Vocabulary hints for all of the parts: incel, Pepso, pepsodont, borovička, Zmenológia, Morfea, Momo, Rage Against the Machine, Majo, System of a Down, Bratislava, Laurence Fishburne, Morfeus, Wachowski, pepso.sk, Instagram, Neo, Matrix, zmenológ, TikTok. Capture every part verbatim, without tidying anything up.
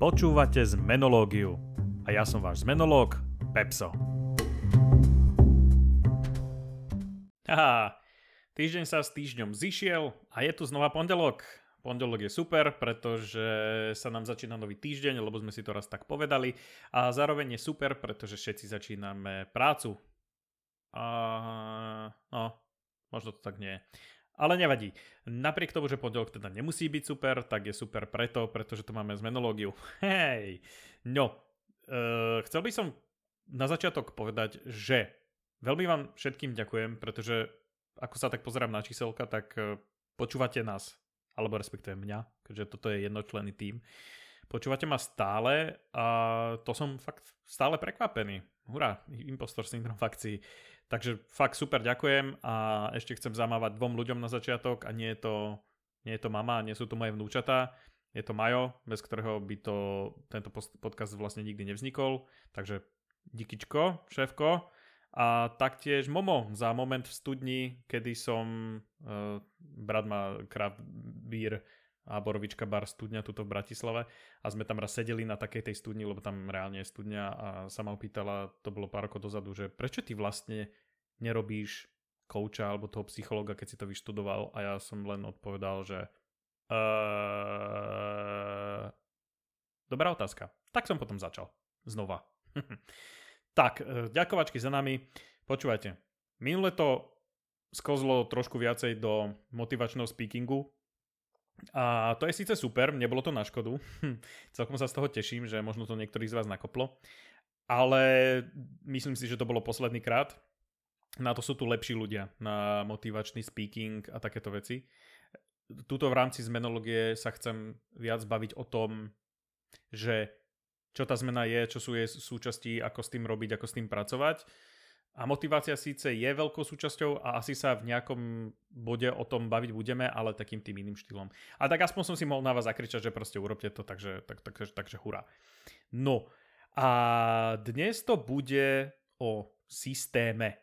Počúvate Zmenológiu a ja som váš zmenológ Pepso. Aha, týždeň sa s týždňom zišiel a je tu znova pondelok. Pondelok je super, pretože sa nám začína nový týždeň, lebo sme si to raz tak povedali. A zároveň je super, pretože všetci začíname prácu. A, no, možno to tak nie je. Ale nevadí. Napriek tomu, že pondelok teda nemusí byť super, tak je super preto, pretože tu máme zmenológiu. Hej! No, e, chcel by som na začiatok povedať, že veľmi vám všetkým ďakujem, pretože ako sa tak pozerám na číselka, tak počúvate nás, alebo respektíve mňa, keďže toto je jednočlenný tím. Počúvate ma stále a to som fakt stále prekvapený. Hurá, impostor syndrom v akcii. Takže fakt super, ďakujem a ešte chcem zamávať dvom ľuďom na začiatok a nie je to, nie je to mama, nie sú to moje vnúčatá, je to Majo, bez ktorého by to, tento podcast vlastne nikdy nevznikol, takže dikičko, šéfko a taktiež Momo za moment v studni, kedy som, e, brat má craft beer a borovička bar studňa tuto v Bratislave a sme tam raz sedeli na takej tej studni, lebo tam reálne je studňa a sa ma opýtala, to bolo pár rokov dozadu, že prečo ty vlastne nerobíš kouča alebo toho psychologa, keď si to vyštudoval a ja som len odpovedal, že eee... dobrá otázka. Tak som potom začal. Znova. Tak, ďakovačky za nami. Počúvajte, minule to skozlo trošku viacej do motivačného speakingu. A to je síce super, nebolo to na škodu. Celkom sa z toho teším, že možno to niektorých z vás nakoplo. Ale myslím si, že to bolo posledný krát. Na to sú tu lepší ľudia, na motivačný speaking a takéto veci. Tuto v rámci zmenológie sa chcem viac baviť o tom, že čo tá zmena je, čo sú jej súčasti, ako s tým robiť, ako s tým pracovať. A motivácia síce je veľkou súčasťou a asi sa v nejakom bode o tom baviť budeme, ale takým tým iným štýlom. A tak aspoň som si mohol na vás zakričať, že proste urobte to, takže, tak, tak, takže, takže hurá. No a dnes to bude o systéme.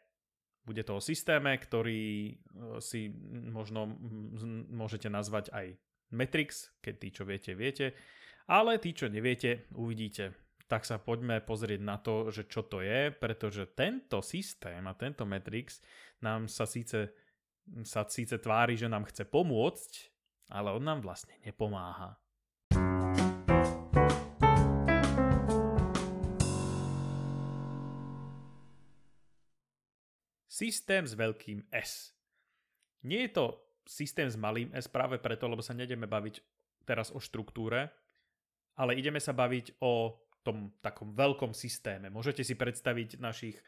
Bude to o systéme, ktorý si možno môžete nazvať aj Matrix, keď tí, čo viete, viete. Ale tí, čo neviete, uvidíte. Tak sa poďme pozrieť na to, že čo to je, pretože tento systém a tento Matrix nám sa síce, sa síce tvári, že nám chce pomôcť, ale on nám vlastne nepomáha. Systém s veľkým S. Nie je to systém s malým S práve preto, lebo sa nejdeme baviť teraz o štruktúre, ale ideme sa baviť o tom takom veľkom systéme. Môžete si predstaviť našich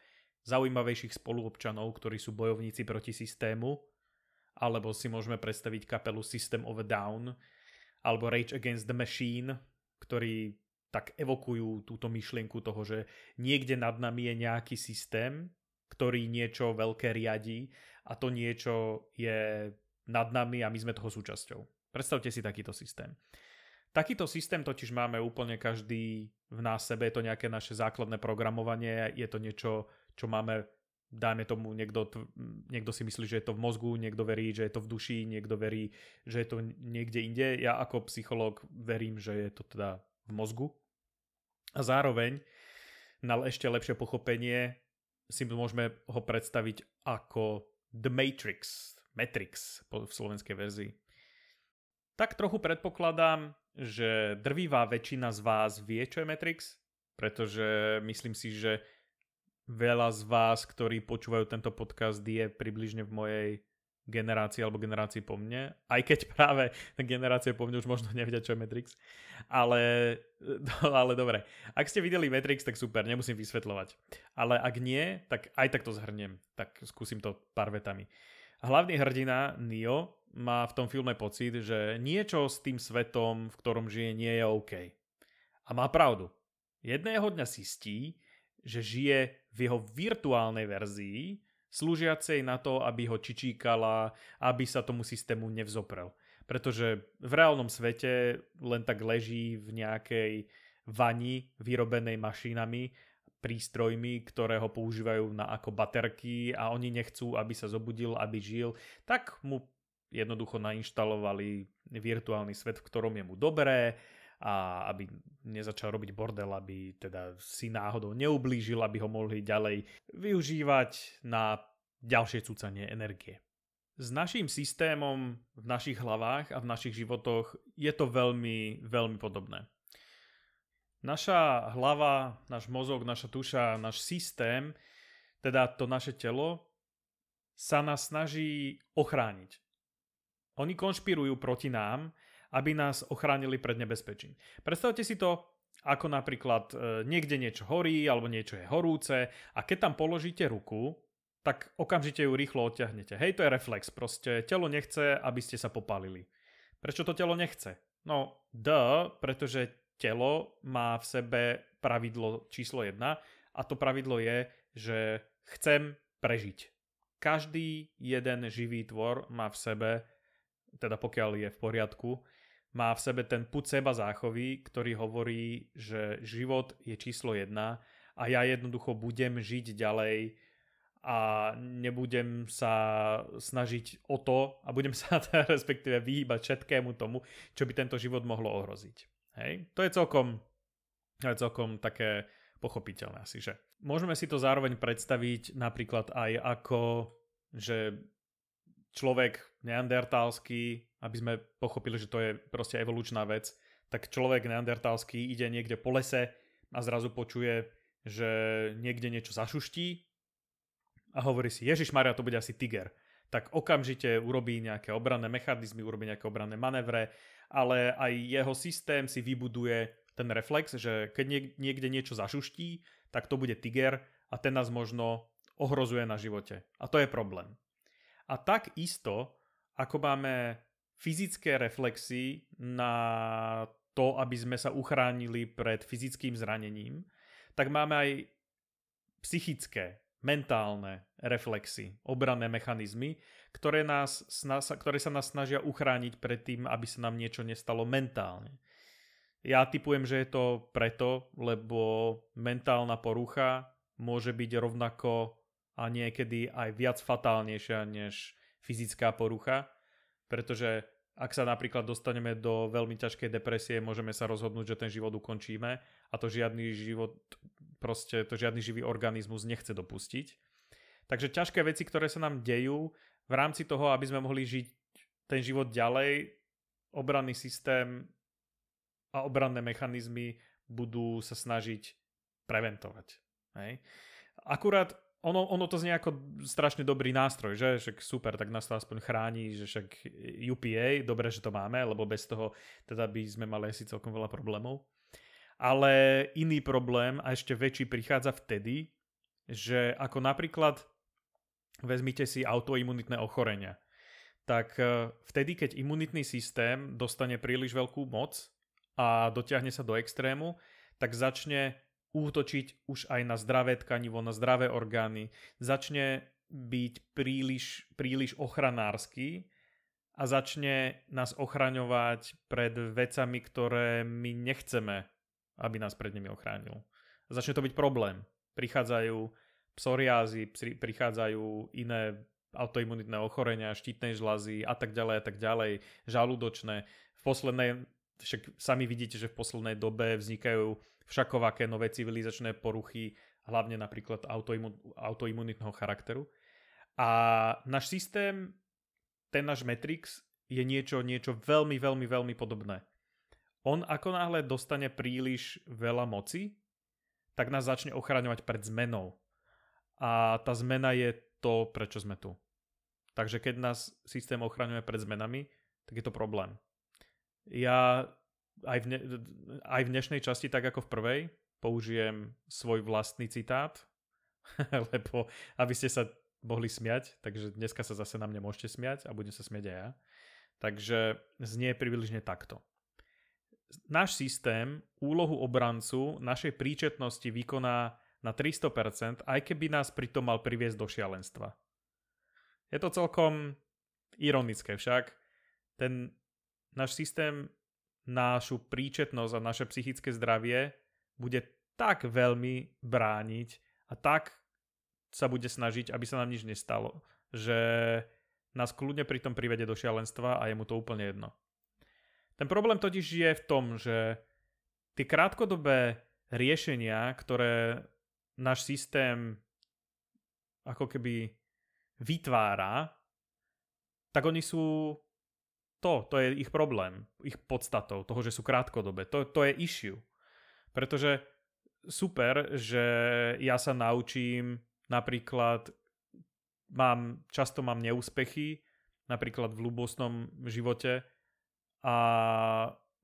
zaujímavejších spoluobčanov, ktorí sú bojovníci proti systému, alebo si môžeme predstaviť kapelu System of a Down, alebo Rage Against the Machine, ktorí tak evokujú túto myšlienku toho, že niekde nad nami je nejaký systém, ktorý niečo veľké riadí a to niečo je nad nami a my sme toho súčasťou. Predstavte si takýto systém. Takýto systém totiž máme úplne každý v nás sebe, je to nejaké naše základné programovanie, je to niečo, čo máme, dajme tomu, niekto, niekto si myslí, že je to v mozgu, niekto verí, že je to v duši, niekto verí, že je to niekde inde. Ja ako psychológ verím, že je to teda v mozgu. A zároveň na ešte lepšie pochopenie si môžeme ho predstaviť ako The Matrix, Matrix v slovenskej verzii. Tak trochu predpokladám, že drvivá väčšina z vás vie, čo je Matrix, pretože myslím si, že veľa z vás, ktorí počúvajú tento podcast, je približne v mojej generácii alebo generácii po mne, aj keď práve generácie po mne už možno nevedia, čo je Matrix, ale, ale dobre. Ak ste videli Matrix, tak super, nemusím vysvetľovať. Ale ak nie, tak aj tak to zhrniem, tak skúsim to pár vetami. Hlavný hrdina Neo má v tom filme pocit, že niečo s tým svetom, v ktorom žije, nie je OK. A má pravdu. Jedného dňa zistí, že žije v jeho virtuálnej verzii, slúžiacej na to, aby ho čičíkala, aby sa tomu systému nevzoprel. Pretože v reálnom svete len tak leží v nejakej vani vyrobenej mašinami, prístrojmi, ktoré ho používajú na ako baterky a oni nechcú, aby sa zobudil, aby žil, tak mu jednoducho nainštalovali virtuálny svet, v ktorom je mu dobré a aby nezačal robiť bordel, aby teda si náhodou neublížil, aby ho mohli ďalej využívať na ďalšie cucanie energie. S naším systémom v našich hlavách a v našich životoch je to veľmi, veľmi podobné. Naša hlava, náš mozog, naša tuša, náš systém, teda to naše telo, sa nás snaží ochrániť. Oni konšpirujú proti nám, aby nás ochránili pred nebezpečím. Predstavte si to, ako napríklad niekde niečo horí alebo niečo je horúce a keď tam položíte ruku, tak okamžite ju rýchlo odťahnete. Hej, to je reflex, proste telo nechce, aby ste sa popálili. Prečo to telo nechce? No, duh, pretože telo má v sebe pravidlo číslo jedna a to pravidlo je, že chcem prežiť. Každý jeden živý tvor má v sebe, teda pokiaľ je v poriadku, má v sebe ten pud seba záchovy, ktorý hovorí, že život je číslo jedna a ja jednoducho budem žiť ďalej a nebudem sa snažiť o to a budem sa teda respektíve vyhýbať všetkému tomu, čo by tento život mohlo ohroziť. Hej? To je celkom, je celkom také pochopiteľné asi, že? Môžeme si to zároveň predstaviť napríklad aj ako, že človek neandertalský, aby sme pochopili, že to je proste evolučná vec, tak človek neandertalský ide niekde po lese a zrazu počuje, že niekde niečo zašuští a hovorí si, Ježišmaria, to bude asi tiger. Tak okamžite urobí nejaké obranné mechanizmy, urobí nejaké obranné manévre, ale aj jeho systém si vybuduje ten reflex, že keď niekde niečo zašuští, tak to bude tiger a ten nás možno ohrozuje na živote. A to je problém. A tak isto, ako máme fyzické reflexy na to, aby sme sa uchránili pred fyzickým zranením, tak máme aj psychické, mentálne reflexy, obranné mechanizmy, ktoré, nás, ktoré sa nás snažia uchrániť pred tým, aby sa nám niečo nestalo mentálne. Ja tipujem, že je to preto, lebo mentálna porucha môže byť rovnako a niekedy aj viac fatálnejšia než fyzická porucha, pretože ak sa napríklad dostaneme do veľmi ťažkej depresie, môžeme sa rozhodnúť, že ten život ukončíme a to žiadny život, proste to žiadny živý organizmus nechce dopustiť. Takže ťažké veci, ktoré sa nám dejú, v rámci toho, aby sme mohli žiť ten život ďalej, obranný systém a obranné mechanizmy budú sa snažiť preventovať. Hej. Akurát ono, ono to znie ako strašne dobrý nástroj, že? Však super, tak nás to aspoň chráni, že však U P A, dobre, že to máme, lebo bez toho teda by sme mali asi celkom veľa problémov. Ale iný problém a ešte väčší prichádza vtedy, že ako napríklad vezmite si autoimunitné ochorenia, tak vtedy, keď imunitný systém dostane príliš veľkú moc a dotiahne sa do extrému, tak začne útočiť už aj na zdravé tkanivo, na zdravé orgány, začne byť príliš, príliš ochranársky a začne nás ochraňovať pred vecami, ktoré my nechceme, aby nás pred nimi ochránil. A začne to byť problém. Prichádzajú psoriázy, prichádzajú iné autoimunitné ochorenia, štítnej žľazy a tak ďalej a tak ďalej, žalúdočné. V poslednej Však sami vidíte, že v poslednej dobe vznikajú všakovaké nové civilizačné poruchy, hlavne napríklad autoimun- autoimunitného charakteru. A náš systém, ten náš Matrix, je niečo, niečo veľmi, veľmi, veľmi podobné. On ako náhle dostane príliš veľa moci, tak nás začne ochraňovať pred zmenou. A tá zmena je to, prečo sme tu. Takže keď nás systém ochraňuje pred zmenami, tak je to problém. Ja aj v, ne, aj v dnešnej časti, tak ako v prvej, použijem svoj vlastný citát, lebo aby ste sa mohli smiať, takže dneska sa zase na mne môžete smiať a budem sa smiať aj ja. Takže znie približne takto. Náš systém úlohu obrancu našej príčetnosti vykoná na tristo percent, aj keby nás pritom mal priviesť do šialenstva. Je to celkom ironické však. Ten náš systém, našu príčetnosť a naše psychické zdravie bude tak veľmi brániť a tak sa bude snažiť, aby sa nám nič nestalo, že nás kľudne pritom privede do šialenstva a je mu to úplne jedno. Ten problém totiž je v tom, že tie krátkodobé riešenia, ktoré náš systém ako keby vytvára, tak oni sú to, to je ich problém, ich podstatou toho, že sú krátkodobé. To, to je issue. Pretože super, že ja sa naučím, napríklad mám, často mám neúspechy, napríklad v ľúbostnom živote, a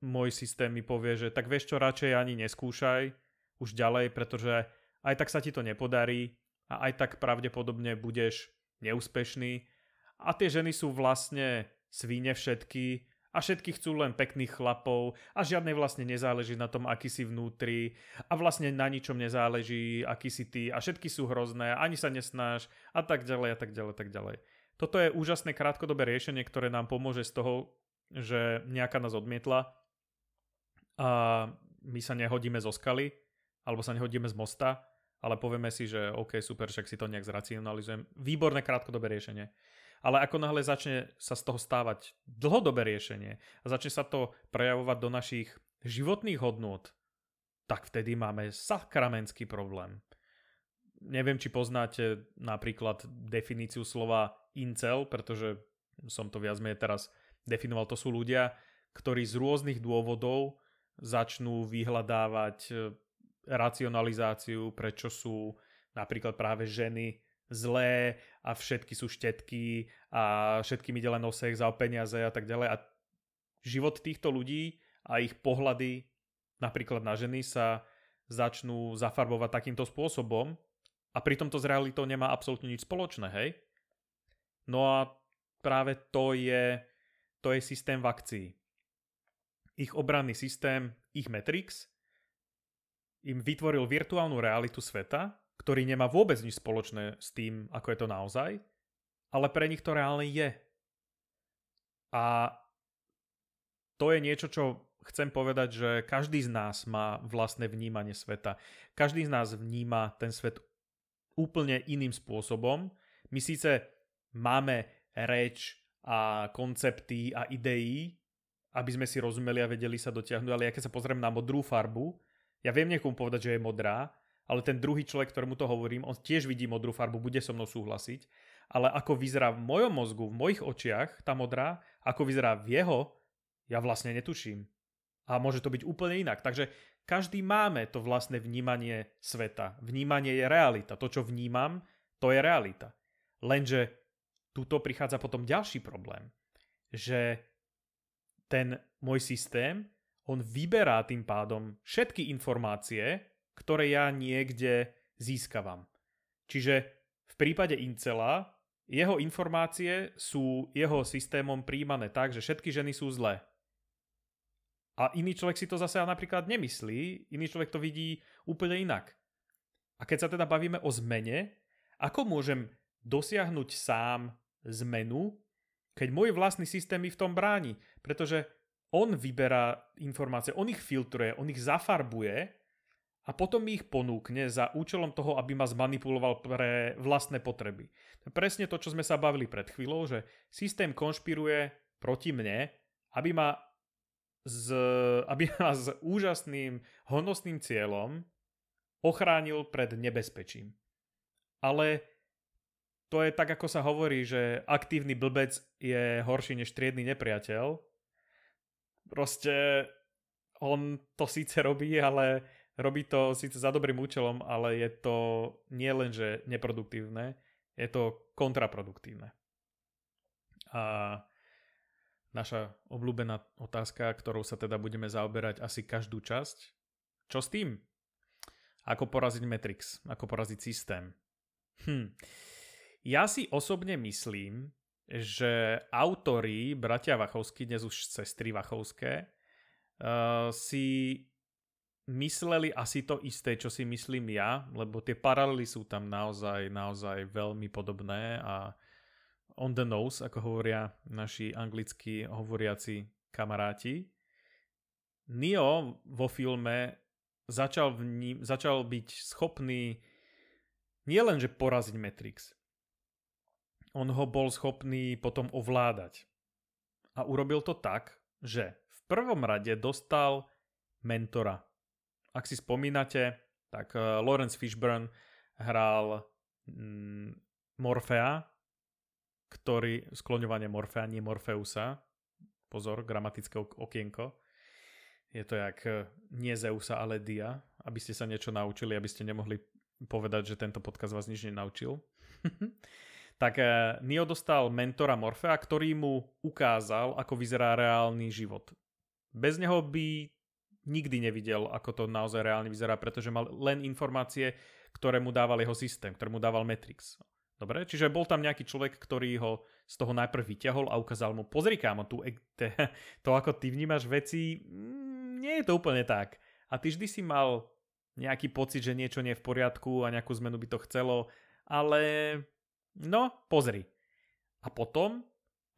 môj systém mi povie, že tak vieš čo, radšej ani neskúšaj už ďalej, pretože aj tak sa ti to nepodarí a aj tak pravdepodobne budeš neúspešný. A tie ženy sú vlastne svine všetky a všetky chcú len pekných chlapov a žiadnej vlastne nezáleží na tom, aký si vnútri, a vlastne na ničom nezáleží, aký si ty, a všetky sú hrozné, ani sa nesnáš, a tak ďalej a tak ďalej a tak ďalej. Toto je úžasné krátkodobé riešenie, ktoré nám pomôže z toho, že nejaká nás odmietla a my sa nehodíme zo skaly alebo sa nehodíme z mosta, ale povieme si, že OK, super, však si to nejak zracionalizujem. Výborné krátkodobé riešenie. Ale ako náhle začne sa z toho stávať dlhodobé riešenie a začne sa to prejavovať do našich životných hodnôt, tak vtedy máme sakramentský problém. Neviem, či poznáte napríklad definíciu slova incel, pretože som to viac menej teraz definoval. To sú ľudia, ktorí z rôznych dôvodov začnú vyhľadávať racionalizáciu, prečo sú napríklad práve ženy zlé a všetky sú štetky a všetkým ide len o sex a o peniaze a tak ďalej. A život týchto ľudí a ich pohľady napríklad na ženy sa začnú zafarbovať takýmto spôsobom, a pritom to s realitou nemá absolútne nič spoločné, hej? No a práve to je, to je systém v akcii. Ich obranný systém, ich Matrix, im vytvoril virtuálnu realitu sveta, ktorý nemá vôbec nič spoločné s tým, ako je to naozaj, ale pre nich to reálne je. A to je niečo, čo chcem povedať, že každý z nás má vlastné vnímanie sveta. Každý z nás vníma ten svet úplne iným spôsobom. My síce máme reč a koncepty a ideí, aby sme si rozumeli a vedeli sa dotiahnuť, ale ja keď sa pozriem na modrú farbu, ja viem niekomu povedať, že je modrá, ale ten druhý človek, ktorému to hovorím, on tiež vidí modrú farbu, bude so mnou súhlasiť, ale ako vyzerá v mojom mozgu, v mojich očiach tá modrá, ako vyzerá v jeho, ja vlastne netuším. A môže to byť úplne inak. Takže každý máme to vlastné vnímanie sveta. Vnímanie je realita. To, čo vnímam, to je realita. Lenže tuto prichádza potom ďalší problém, že ten môj systém, on vyberá tým pádom všetky informácie, ktoré ja niekde získavam. Čiže v prípade incela jeho informácie sú jeho systémom prijímané tak, že všetky ženy sú zlé. A iný človek si to zase napríklad nemyslí, iný človek to vidí úplne inak. A keď sa teda bavíme o zmene, ako môžem dosiahnuť sám zmenu, keď môj vlastný systém mi v tom bráni? Pretože on vyberá informácie, on ich filtruje, on ich zafarbuje a potom mi ich ponúkne za účelom toho, aby ma zmanipuloval pre vlastné potreby. Presne to, čo sme sa bavili pred chvíľou, že systém konšpiruje proti mne, aby ma, z, aby ma s úžasným, honosným cieľom ochránil pred nebezpečím. Ale to je tak, ako sa hovorí, že aktívny blbec je horší než triedny nepriateľ. Proste on to síce robí, ale... Robí to síce za dobrým účelom, ale je to nie len, že neproduktívne, je to kontraproduktívne. A naša obľúbená otázka, ktorou sa teda budeme zaoberať asi každú časť. Čo s tým? Ako poraziť Matrix? Ako poraziť systém? Hm. Ja si osobne myslím, že autori, bratia Wachowski, dnes už sestry Wachowské, uh, si... mysleli asi to isté, čo si myslím ja, lebo tie paralely sú tam naozaj, naozaj veľmi podobné a on the nose, ako hovoria naši anglicky hovoriaci kamaráti. Neo vo filme začal, vním, začal byť schopný nielenže poraziť Matrix. On ho bol schopný potom ovládať. A urobil to tak, že v prvom rade dostal mentora. Ak si spomínate, tak uh, Laurence Fishburne hral mm, Morfea, ktorý, skloňovanie Morfea, nie Morfeusa, pozor, gramatické okienko, je to jak nie Zeusa, ale Dia, aby ste sa niečo naučili, aby ste nemohli povedať, že tento podcast vás nič nenaučil. Tak Neo dostal mentora Morfea, ktorý mu ukázal, ako vyzerá reálny život. Bez neho by nikdy nevidel, ako to naozaj reálne vyzerá, pretože mal len informácie, ktoré mu dával jeho systém, ktoré mu dával Matrix. Dobre, čiže bol tam nejaký človek, ktorý ho z toho najprv vyťahol a ukázal mu, pozri kámo, tu, te, to ako ty vnímaš veci, nie je to úplne tak. A ty vždy si mal nejaký pocit, že niečo nie je v poriadku a nejakú zmenu by to chcelo, ale no, pozri. A potom,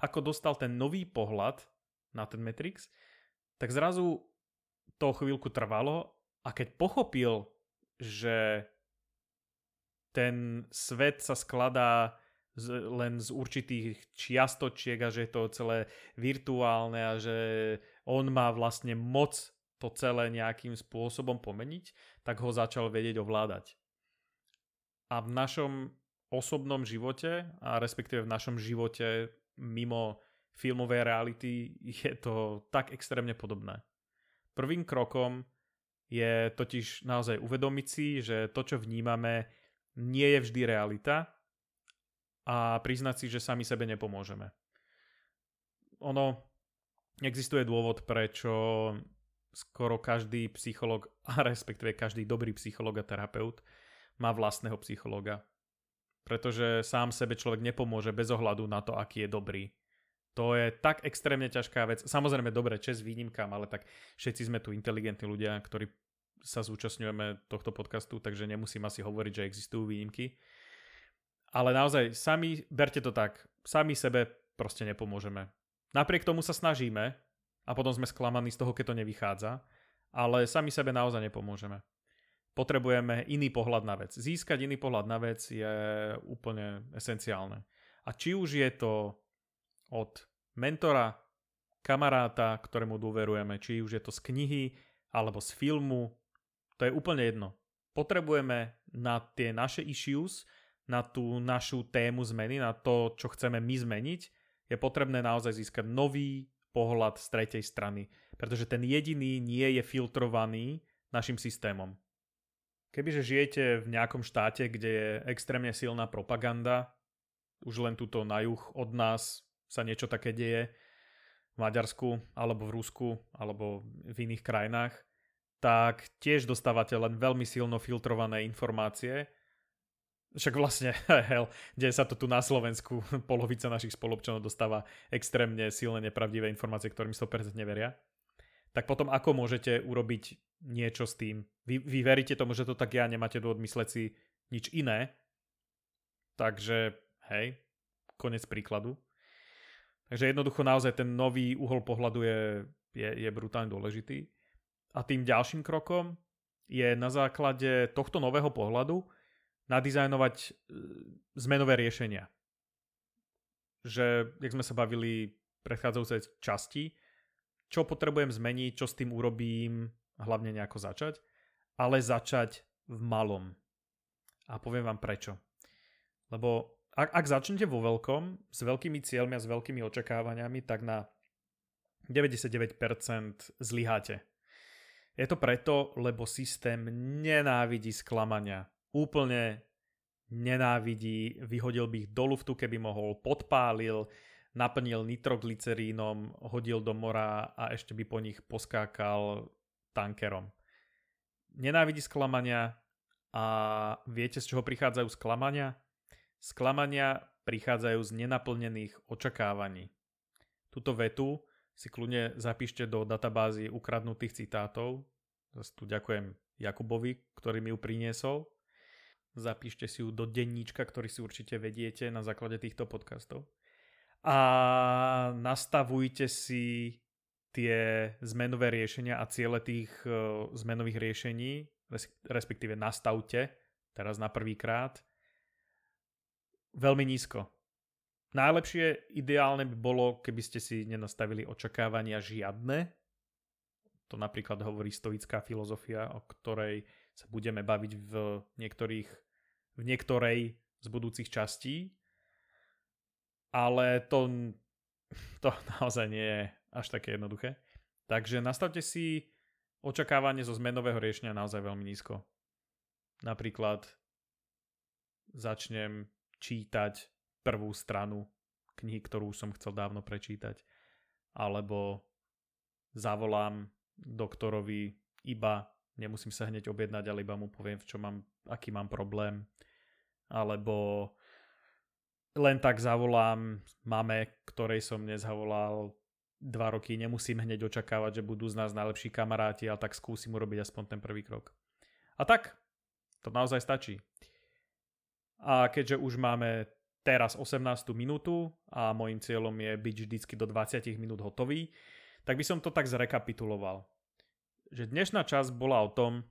ako dostal ten nový pohľad na ten Matrix, tak zrazu to chvíľku trvalo a keď pochopil, že ten svet sa skladá z, len z určitých čiastočiek a že je to celé virtuálne a že on má vlastne moc to celé nejakým spôsobom pomeniť, tak ho začal vedieť ovládať. A v našom osobnom živote a respektíve v našom živote mimo filmovej reality je to tak extrémne podobné. Prvým krokom je totiž naozaj uvedomiť si, že to, čo vnímame, nie je vždy realita a priznať si, že sami sebe nepomôžeme. Ono, existuje dôvod, prečo skoro každý psychológ, a respektíve každý dobrý psychológ a terapeut má vlastného psychológa. Pretože sám sebe človek nepomôže bez ohľadu na to, aký je dobrý. To je tak extrémne ťažká vec. Samozrejme, dobre, čest výnimkám, ale tak všetci sme tu inteligentní ľudia, ktorí sa zúčastňujeme tohto podcastu, takže nemusím asi hovoriť, že existujú výnimky. Ale naozaj, sami, berte to tak, sami sebe proste nepomôžeme. Napriek tomu sa snažíme a potom sme sklamaní z toho, keď to nevychádza, ale sami sebe naozaj nepomôžeme. Potrebujeme iný pohľad na vec. Získať iný pohľad na vec je úplne esenciálne. A či už je to od mentora, kamaráta, ktorému dôverujeme, či už je to z knihy alebo z filmu, to je úplne jedno. Potrebujeme na tie naše issues, na tú našu tému zmeny, na to, čo chceme my zmeniť, je potrebné naozaj získať nový pohľad z tretej strany. Pretože ten jediný nie je filtrovaný našim systémom. Kebyže žijete v nejakom štáte, kde je extrémne silná propaganda, už len tuto na juh od nás sa niečo také deje, v Maďarsku, alebo v Rusku, alebo v iných krajinách, tak tiež dostávate len veľmi silno filtrované informácie. Však vlastne, hell, deje sa to tu na Slovensku, polovica našich spoluobčanov dostáva extrémne silné nepravdivé informácie, ktorým sto percent neveria. Tak potom ako môžete urobiť niečo s tým? Vy, vy veríte tomu, že to tak ja, nemáte dôvod mysleť si nič iné. Takže, hej, konec príkladu. Takže jednoducho naozaj ten nový uhol pohľadu je, je, je brutálne dôležitý. A tým ďalším krokom je na základe tohto nového pohľadu nadizajnovať zmenové riešenia. Že, jak sme sa bavili predchádzajúcej časti, čo potrebujem zmeniť, čo s tým urobím, hlavne nejako začať, ale začať v malom. A poviem vám prečo. Lebo ak, ak začnete vo veľkom, s veľkými cieľmi a s veľkými očakávaniami, tak na deväťdesiatdeväť percent zlyháte. Je to preto, lebo systém nenávidí sklamania. Úplne nenávidí, vyhodil by ich do luftu, keby mohol, podpálil, naplnil nitroglycerínom, hodil do mora a ešte by po nich poskákal tankerom. Nenávidí sklamania a viete, z čoho prichádzajú sklamania? Sklamania prichádzajú z nenaplnených očakávaní. Túto vetu si kľudne zapíšte do databázy ukradnutých citátov. Zas tu ďakujem Jakubovi, ktorý mi ju priniesol. Zapíšte si ju do denníčka, ktorý si určite vediete na základe týchto podcastov. A nastavujte si tie zmenové riešenia a ciele tých zmenových riešení, respektíve nastavte, teraz na prvýkrát, veľmi nízko. Najlepšie, ideálne by bolo, keby ste si nenastavili očakávania žiadne, To napríklad hovorí stoická filozofia, o ktorej sa budeme baviť v niektorých, v niektorej z budúcich častí. Ale to, to naozaj nie je až také jednoduché. Takže nastavte si očakávanie zo zmenového riešenia naozaj veľmi nízko. Napríklad začnem čítať prvú stranu knihy, ktorú som chcel dávno prečítať. Alebo zavolám doktorovi iba, nemusím sa hneď objednať, ale iba mu poviem, v čo mám, aký mám problém. Alebo len tak zavolám mame, ktorej som nezavolal dva roky, nemusím hneď očakávať, že budú z nás najlepší kamaráti, ale tak skúsim urobiť aspoň ten prvý krok. A tak, to naozaj stačí. A keďže už máme teraz osemnástu minútu a môjim cieľom je byť vždycky do dvadsiatich minút hotový, tak by som to tak zrekapituloval. Že dnešná časť bola o tom,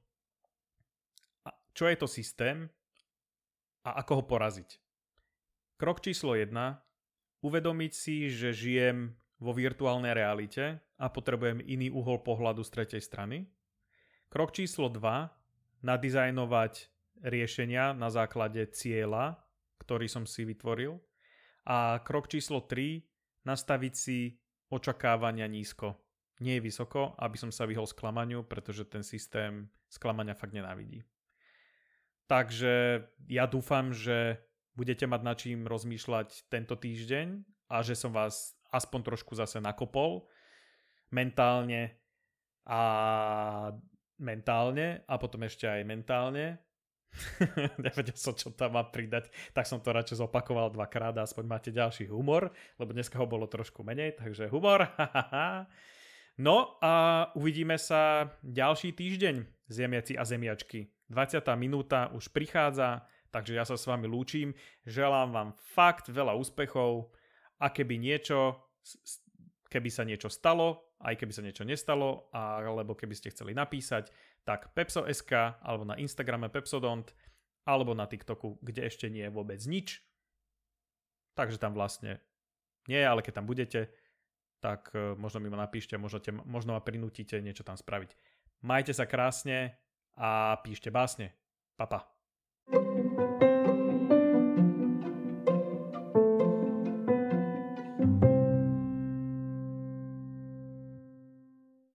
čo je to systém a ako ho poraziť. Krok číslo jedna. Uvedomiť si, že žijem vo virtuálnej realite a potrebujem iný uhol pohľadu z tretej strany. Krok číslo dva. Nadizajnovať riešenia na základe cieľa, ktorý som si vytvoril. A krok číslo tri. Nastaviť si očakávania nízko. Nie vysoko, aby som sa vyhol sklamaniu, pretože ten systém sklamania fakt nenávidí. Takže ja dúfam, že budete mať nad čím rozmýšľať tento týždeň a že som vás aspoň trošku zase nakopol mentálne a mentálne a potom ešte aj mentálne. Nevedel som, čo tam mám pridať, tak som to radšej zopakoval dvakrát a aspoň máte ďalší humor, lebo dneska ho bolo trošku menej, takže humor. No a uvidíme sa ďalší týždeň, zemiaci a zemiačky. dvadsiata minúta už prichádza, takže ja sa s vami lúčim. Želám vám fakt veľa úspechov. A keby niečo, keby sa niečo stalo, aj keby sa niečo nestalo, alebo keby ste chceli napísať, tak pepso bodka es ká, alebo na Instagrame pepsodont, alebo na TikToku, kde ešte nie je vôbec nič. Takže tam vlastne nie, ale keď tam budete, tak možno mi ma napíšte, možno, te, možno ma prinútite niečo tam spraviť. Majte sa krásne a píšte básne. Pa, pa.